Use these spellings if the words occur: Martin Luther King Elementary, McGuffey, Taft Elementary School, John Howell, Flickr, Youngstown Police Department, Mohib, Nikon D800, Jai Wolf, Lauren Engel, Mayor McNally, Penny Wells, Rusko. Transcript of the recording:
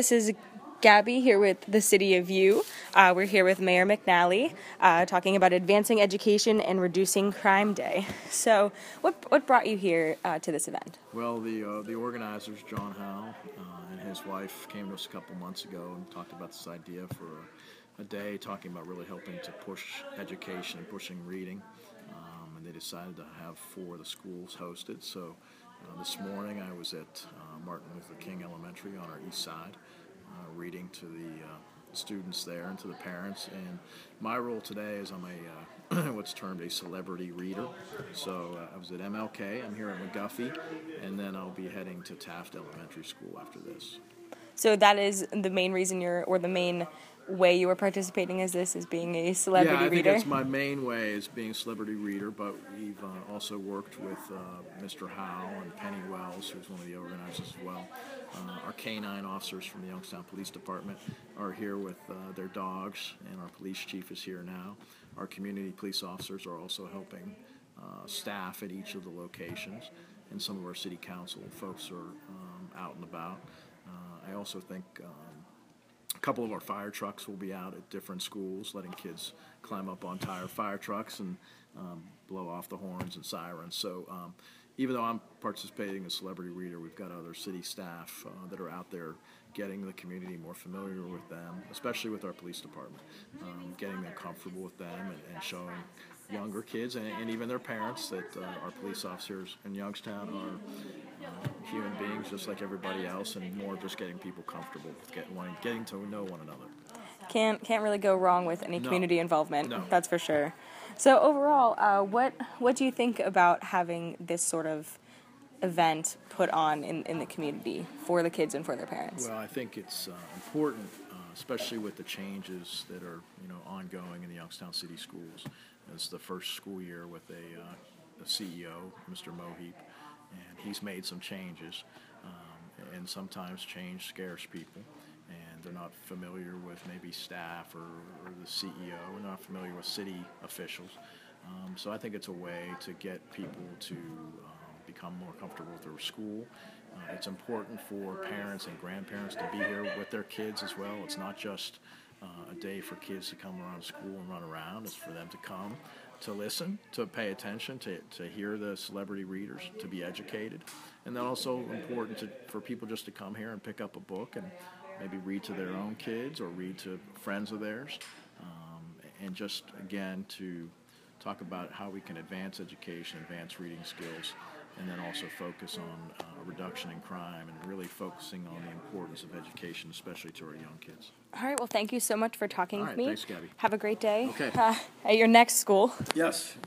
This is Gabby here with the City of U. We're here with Mayor McNally talking about Advancing Education and Reducing Crime Day. So what brought you here to this event? Well, the organizers, John Howell and his wife, came to us a couple months ago and talked about this idea for a day, talking about really helping to push education and pushing reading. And they decided to have four of the schools hosted. So this morning I was at Martin Luther King Elementary on our east side, reading to the students there and to the parents. And my role today is I'm a what's termed a celebrity reader. So I was at MLK, I'm here at McGuffey, and then I'll be heading to Taft Elementary School after this. So that is the main reason the main way you are participating is this, is being a celebrity reader? Yeah, I think that's my main way, is being a celebrity reader, but we've also worked with Mr. Howell and Penny Wells, who's one of the organizers as well. Our canine officers from the Youngstown Police Department are here with their dogs, and our police chief is here now. Our community police officers are also helping staff at each of the locations, and some of our city council folks are out and about. I also think a couple of our fire trucks will be out at different schools, letting kids climb up on fire trucks and blow off the horns and sirens. So even though I'm participating as celebrity reader, we've got other city staff that are out there getting the community more familiar with them, especially with our police department, getting them comfortable with them and showing younger kids and even their parents that our police officers in Youngstown are human beings just like everybody else, and more just getting people comfortable with getting to know one another. Can't really go wrong with any community involvement, that's for sure. So overall, what do you think about having this sort of event put on in the community for the kids and for their parents? Well, I think it's important, especially with the changes that are ongoing in the Youngstown City Schools. It's the first school year with a CEO, Mr. Mohib, and he's made some changes, and sometimes change scares people, and they're not familiar with maybe staff or the CEO, and not familiar with city officials. So I think it's a way to get people to become more comfortable with their school. It's important for parents and grandparents to be here with their kids as well. It's not just a day for kids to come around school and run around. It's for them to come, to listen, to pay attention, to hear the celebrity readers, to be educated. And then also important for people just to come here and pick up a book and maybe read to their own kids or read to friends of theirs. And just, again, to talk about how we can advance education, advance reading skills, and then also focus on a reduction in crime and really focusing on the importance of education, especially to our young kids. All right, well, thank you so much for talking with me. All right, thanks, Gabby. Have a great day at your next school. Yes.